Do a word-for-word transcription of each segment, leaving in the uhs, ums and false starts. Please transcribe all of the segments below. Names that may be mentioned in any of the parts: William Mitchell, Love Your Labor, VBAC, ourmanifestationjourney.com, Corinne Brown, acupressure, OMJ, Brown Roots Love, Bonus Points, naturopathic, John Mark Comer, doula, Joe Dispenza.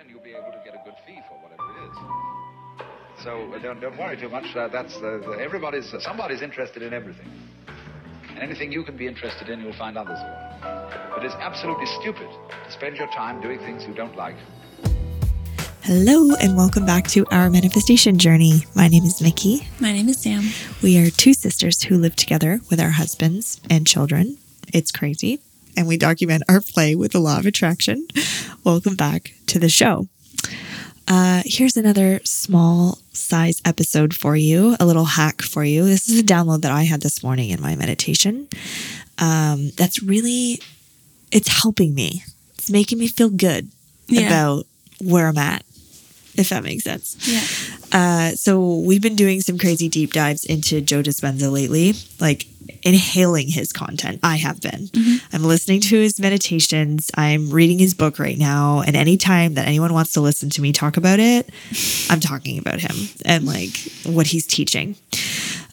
then you'll be able to get a good fee for whatever it is. So uh, don't, don't worry too much. Uh, that's uh, the, everybody's, uh, somebody's interested in everything. And anything you can be interested in, you'll find others will. But it's absolutely stupid to spend your time doing things you don't like. Hello and welcome back to Our Manifestation Journey. My name is Mickey. My name is Sam. We are two sisters who live together with our husbands and children. It's crazy. And we document our play with the law of attraction. Welcome back to the show. Uh, here's another small size episode for you, a little hack for you. This is a download that I had this morning in my meditation. Um, that's really, it's helping me. It's making me feel good yeah. about where I'm at. If that makes sense. Yeah. Uh, so we've been doing some crazy deep dives into Joe Dispenza lately, like inhaling his content. I have been. Mm-hmm. I'm listening to his meditations. I'm reading his book right now. And anytime that anyone wants to listen to me talk about it, I'm talking about him and like what he's teaching.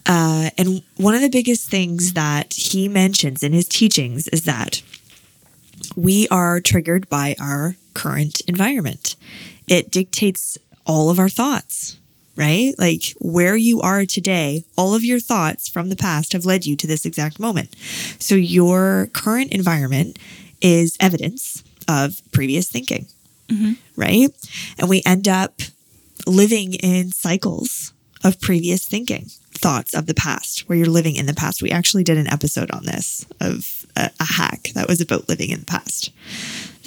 Uh, and one of the biggest things that he mentions in his teachings is that we are triggered by our current environment. It dictates all of our thoughts, right? Like where you are today, all of your thoughts from the past have led you to this exact moment. So your current environment is evidence of previous thinking, mm-hmm. right? And we end up living in cycles of previous thinking, thoughts of the past, where you're living in the past. We actually did an episode on this of a, a hack that was about living in the past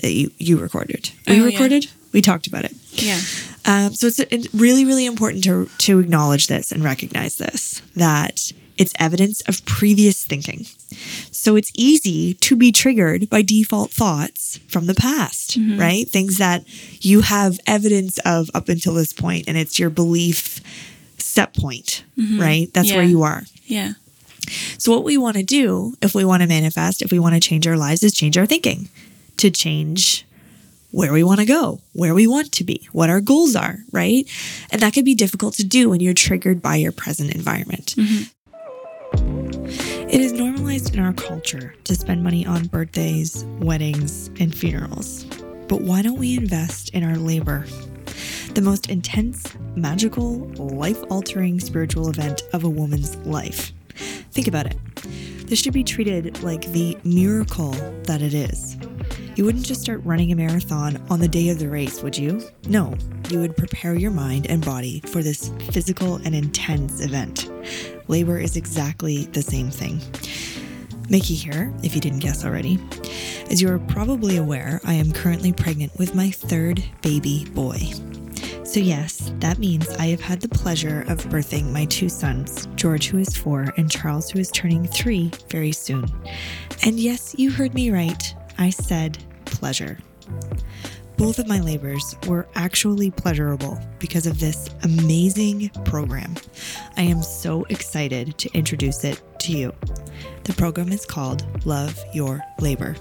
that you, you recorded. Were you oh, recorded? Yeah. We talked about it. Yeah. Um, so it's, it's really, really important to to acknowledge this and recognize this, that it's evidence of previous thinking. So it's easy to be triggered by default thoughts from the past, mm-hmm. right? Things that you have evidence of up until this point, and it's your belief set point, mm-hmm. right? That's yeah. where you are. Yeah. So what we want to do, if we want to manifest, if we want to change our lives, is change our thinking, to change where we want to go, where we want to be, what our goals are, right? And that can be difficult to do when you're triggered by your present environment. Mm-hmm. It is normalized in our culture to spend money on birthdays, weddings, and funerals. But why don't we invest in our labor? The most intense, magical, life-altering spiritual event of a woman's life. Think about it. This should be treated like the miracle that it is. You wouldn't just start running a marathon on the day of the race, would you? No, you would prepare your mind and body for this physical and intense event. Labor is exactly the same thing. Mickey here, if you didn't guess already. As you are probably aware, I am currently pregnant with my third baby boy. So yes, that means I have had the pleasure of birthing my two sons, George, who is four, and Charles, who is turning three very soon. And yes, you heard me right. I said pleasure. Both of my labors were actually pleasurable because of this amazing program. I am so excited to introduce it to you. The program is called Love Your Labor.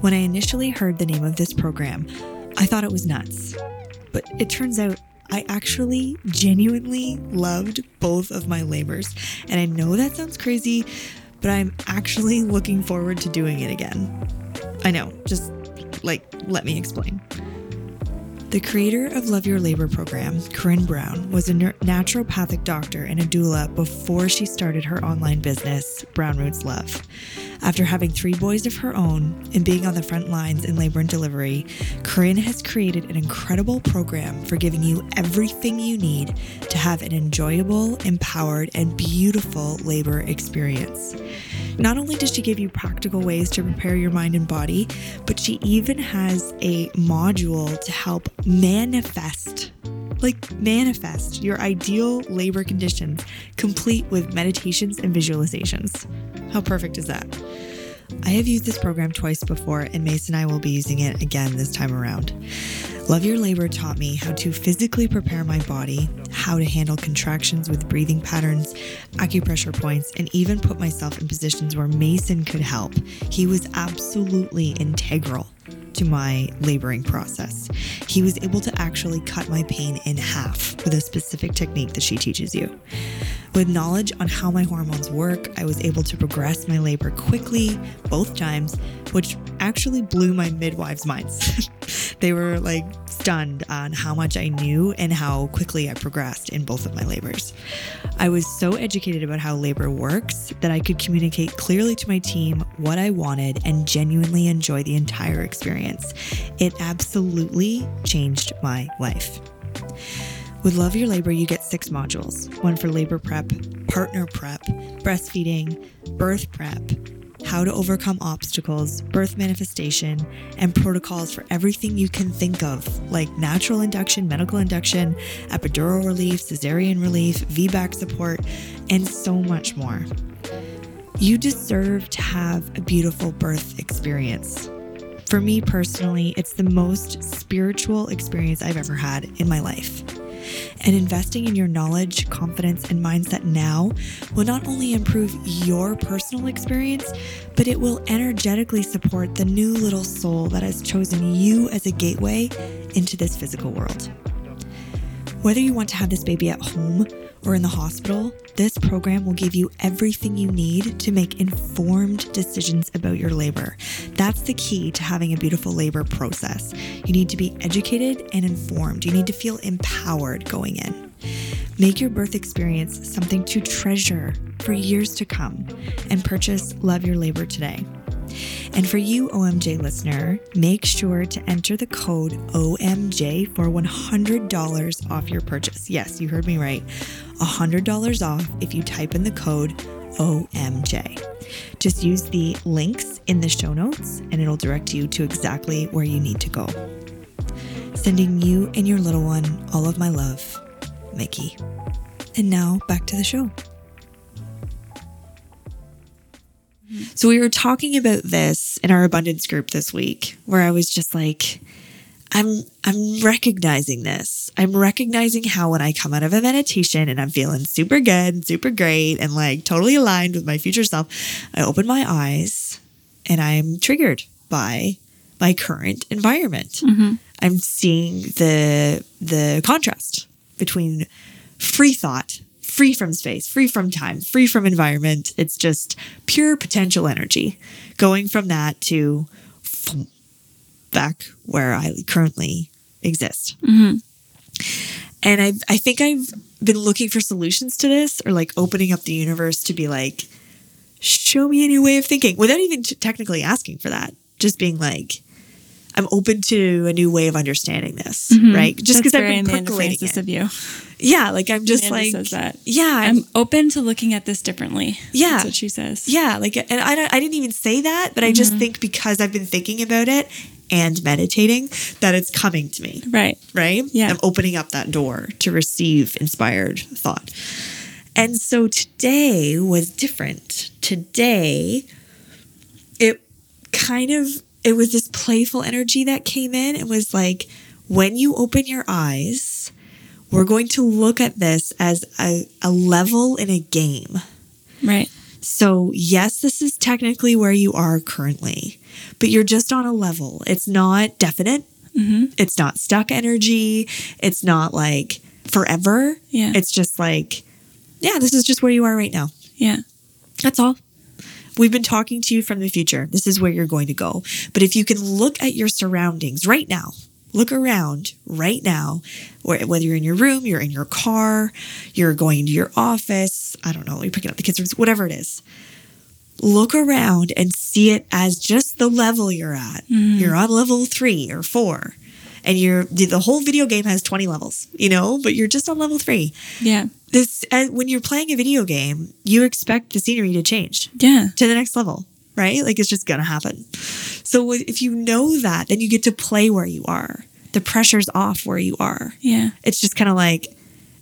When I initially heard the name of this program, I thought it was nuts, but it turns out I actually genuinely loved both of my labors. And I know that sounds crazy, but I'm actually looking forward to doing it again. I know, just like, let me explain. The creator of Love Your Labor program, Corinne Brown, was a naturopathic doctor and a doula before she started her online business, Brown Roots Love. After having three boys of her own and being on the front lines in labor and delivery, Corinne has created an incredible program for giving you everything you need to have an enjoyable, empowered, and beautiful labor experience. Not only does she give you practical ways to prepare your mind and body, but she even has a module to help manifest, like manifest your ideal labor conditions, complete with meditations and visualizations. How perfect is that? I have used this program twice before, and Mason and I will be using it again this time around. Love Your Labor taught me how to physically prepare my body, how to handle contractions with breathing patterns, acupressure points, and even put myself in positions where Mason could help. He was absolutely integral to my laboring process. He was able to actually cut my pain in half with a specific technique that she teaches you. With knowledge on how my hormones work, I was able to progress my labor quickly both times, which actually blew my midwives' minds. They were like stunned on how much I knew and how quickly I progressed in both of my labors. I was so educated about how labor works that I could communicate clearly to my team what I wanted and genuinely enjoy the entire experience. It absolutely changed my life. With Love Your Labor, you get six modules, one for labor prep, partner prep, breastfeeding, birth prep, how to overcome obstacles, birth manifestation, and protocols for everything you can think of, like natural induction, medical induction, epidural relief, cesarean relief, V BAC support, and so much more. You deserve to have a beautiful birth experience. For me personally, it's the most spiritual experience I've ever had in my life. And investing in your knowledge, confidence, and mindset now will not only improve your personal experience, but it will energetically support the new little soul that has chosen you as a gateway into this physical world. Whether you want to have this baby at home or in the hospital, this program will give you everything you need to make informed decisions about your labor. That's the key to having a beautiful labor process. You need to be educated and informed. You need to feel empowered going in. Make your birth experience something to treasure for years to come and purchase Love Your Labor today. And for you, O M J listener, make sure to enter the code O M J for one hundred dollars off your purchase. Yes, you heard me right. one hundred dollars off if you type in the code O M J. Just use the links in the show notes and it'll direct you to exactly where you need to go. Sending you and your little one all of my love, Mickey. And now back to the show. So we were talking about this in our abundance group this week, where I was just like, I'm I'm recognizing this. I'm recognizing how when I come out of a meditation and I'm feeling super good, super great, and like totally aligned with my future self, I open my eyes and I'm triggered by my current environment. Mm-hmm. I'm seeing the the contrast between free thought, free from space, free from time, free from environment. It's just pure potential energy. Going from that to back where I currently exist. Mm-hmm. And I I think I've been looking for solutions to this, or like opening up the universe to be like, show me a new way of thinking without even t- technically asking for that. Just being like, I'm open to a new way of understanding this, mm-hmm. right? Just because I've been Amanda percolating Francis it. Of you. Yeah, like I'm just Amanda like, says that. yeah, I'm, I'm open to looking at this differently. Yeah, that's what she says. Yeah, like, and I don't, I didn't even say that, but mm-hmm. I just think because I've been thinking about it and meditating, that it's coming to me. Right, right. Yeah, I'm opening up that door to receive inspired thought, and so today was different. Today, it kind of. It was this playful energy that came in. It was like, when you open your eyes, we're going to look at this as a, a level in a game. Right. So yes, this is technically where you are currently, but you're just on a level. It's not definite. Mm-hmm. It's not stuck energy. It's not like forever. Yeah. It's just like, yeah, this is just where you are right now. Yeah. That's all. We've been talking to you from the future. This is where you're going to go. But if you can look at your surroundings right now, look around right now, whether you're in your room, you're in your car, you're going to your office, I don't know, you're picking up the kids' rooms, whatever it is. Look around and see it as just the level you're at. Mm. You're on level three or four. And you're the whole video game has twenty levels, you know, but you're just on level three. Yeah. This uh, when you're playing a video game, you expect the scenery to change. Yeah. To the next level, right? Like it's just gonna happen. So if you know that, then you get to play where you are. The pressure's off where you are. Yeah. It's just kind of like,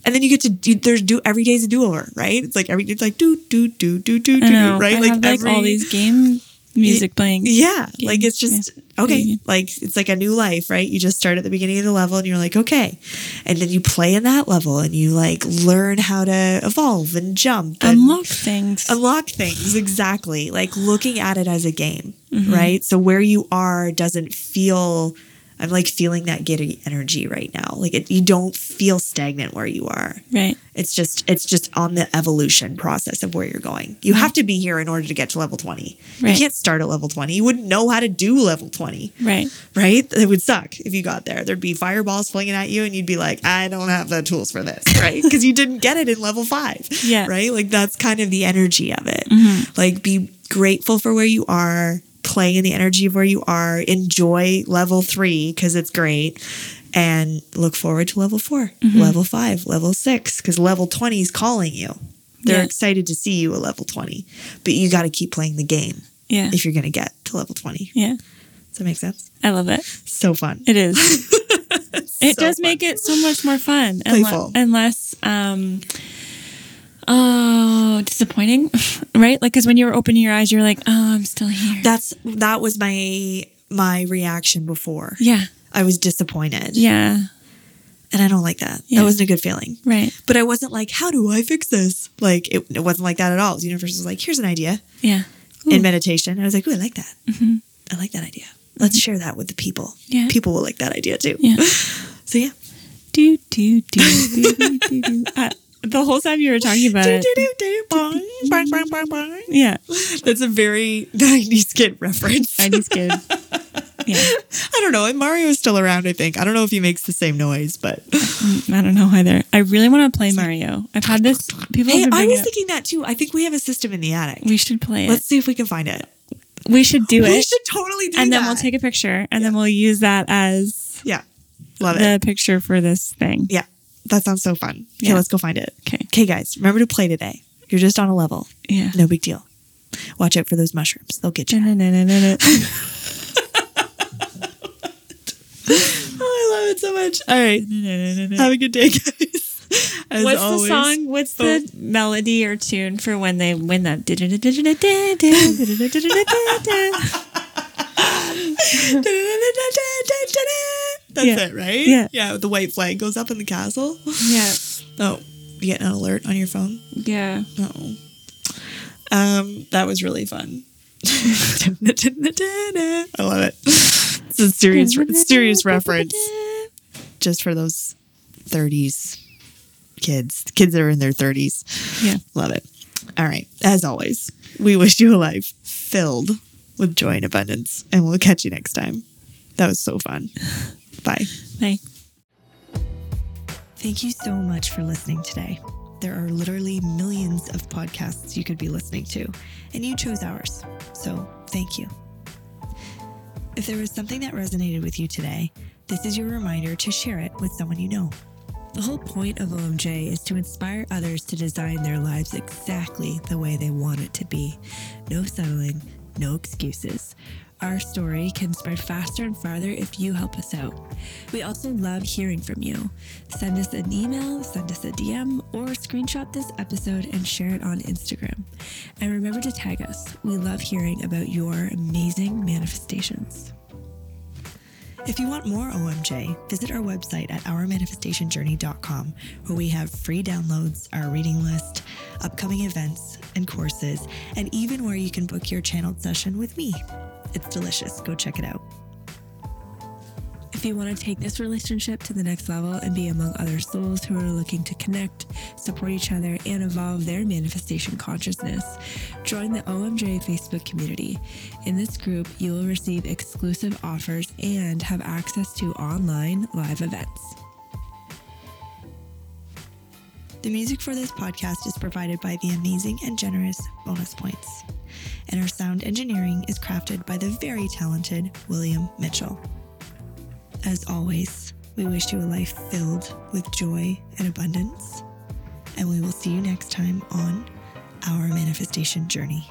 and then you get to do. There's do every day's a do over, right? It's like every it's like do do do do do do, do right? I like have, every, like all these games. Music playing. Yeah. Games. Like it's just, yeah. okay. Like it's like a new life, right? You just start at the beginning of the level and you're like, okay. And then you play in that level and you like learn how to evolve and jump. And unlock things. Unlock things. Exactly. Like looking at it as a game, mm-hmm. right? So where you are doesn't feel I'm like feeling that giddy energy right now. Like it, you don't feel stagnant where you are. Right. It's just, it's just on the evolution process of where you're going. You have to be here in order to get to level twenty. Right. You can't start at level twenty. You wouldn't know how to do level twenty. Right. Right. It would suck if you got there. There'd be fireballs flinging at you and you'd be like, I don't have the tools for this. Right. Because you didn't get it in level five. Yeah. Right. Like that's kind of the energy of it. Mm-hmm. Like be grateful for where you are. Play in the energy of where you are. Enjoy level three because it's great. And look forward to level four, mm-hmm. level five, level six, because level twenty is calling you. They're yeah. excited to see you at level twenty, but you got to keep playing the game yeah. if you're going to get to level twenty. Yeah. Does that make sense? I love it. So fun. It is. It so does fun. Make it so much more fun. Playful. Unless... Um, Oh, disappointing, right? Like, because when you were opening your eyes, you were like, oh, I'm still here. That's That was my my reaction before. Yeah. I was disappointed. Yeah. And I don't like that. Yeah. That wasn't a good feeling. Right. But I wasn't like, how do I fix this? Like, it, it wasn't like that at all. The universe was like, here's an idea. Yeah. Ooh. In meditation. I was like, ooh, I like that. Mm-hmm. I like that idea. Let's share that with the people. Yeah. People will like that idea too. Yeah. So, yeah. Do, do, do, do, do, do, do. Uh, The whole time you were talking about it. Yeah. That's a very nineties kid reference. nineties kid. Yeah. I don't know. Mario's still around, I think. I don't know if he makes the same noise, but. I don't know either. I really want to play Mario. I've had this. People hey, I was thinking that too. I think we have a system in the attic. We should play it. Let's see if we can find it. We should do it. We should totally do that. And then that. We'll take a picture and yeah. then we'll use that as. Yeah. Love the it. The picture for this thing. Yeah. That sounds so fun. Okay, yeah. Let's go find it. Okay. Okay, guys, remember to play today. You're just on a level. Yeah. No big deal. Watch out for those mushrooms. They'll get you. No, no, no, no, no. Oh, I love it so much. All right. No, no, no, no, no. Have a good day, guys. As What's always, the song? What's oh. the melody or tune for when they win that? That's yeah. it, right? Yeah. Yeah, the white flag goes up in the castle. Yeah. Oh, you get an alert on your phone? Yeah. Oh. Um, that was really fun. I love it. It's a serious, serious reference. Just for those thirties kids. Kids that are in their thirties. Yeah. Love it. All right. As always, we wish you a life filled with joy and abundance. And we'll catch you next time. That was so fun. Bye. Bye. Thank you so much for listening today. There are literally millions of podcasts you could be listening to, and you chose ours. So thank you. If there was something that resonated with you today, this is your reminder to share it with someone you know. The whole point of O M J is to inspire others to design their lives exactly the way they want it to be. No settling, no excuses. Our story can spread faster and farther if you help us out. We also love hearing from you. Send us an email, send us a D M, or screenshot this episode and share it on Instagram. And remember to tag us. We love hearing about your amazing manifestations. If you want more O M J, visit our website at our manifestation journey dot com, where we have free downloads, our reading list, upcoming events and courses, and even where you can book your channeled session with me. It's delicious. Go check it out. If you want to take this relationship to the next level and be among other souls who are looking to connect, support each other, and evolve their manifestation consciousness, join the O M J Facebook community. In this group, you will receive exclusive offers and have access to online live events. The music for this podcast is provided by the amazing and generous Bonus Points. And our sound engineering is crafted by the very talented William Mitchell. As always, we wish you a life filled with joy and abundance. And we will see you next time on Our Manifestation Journey.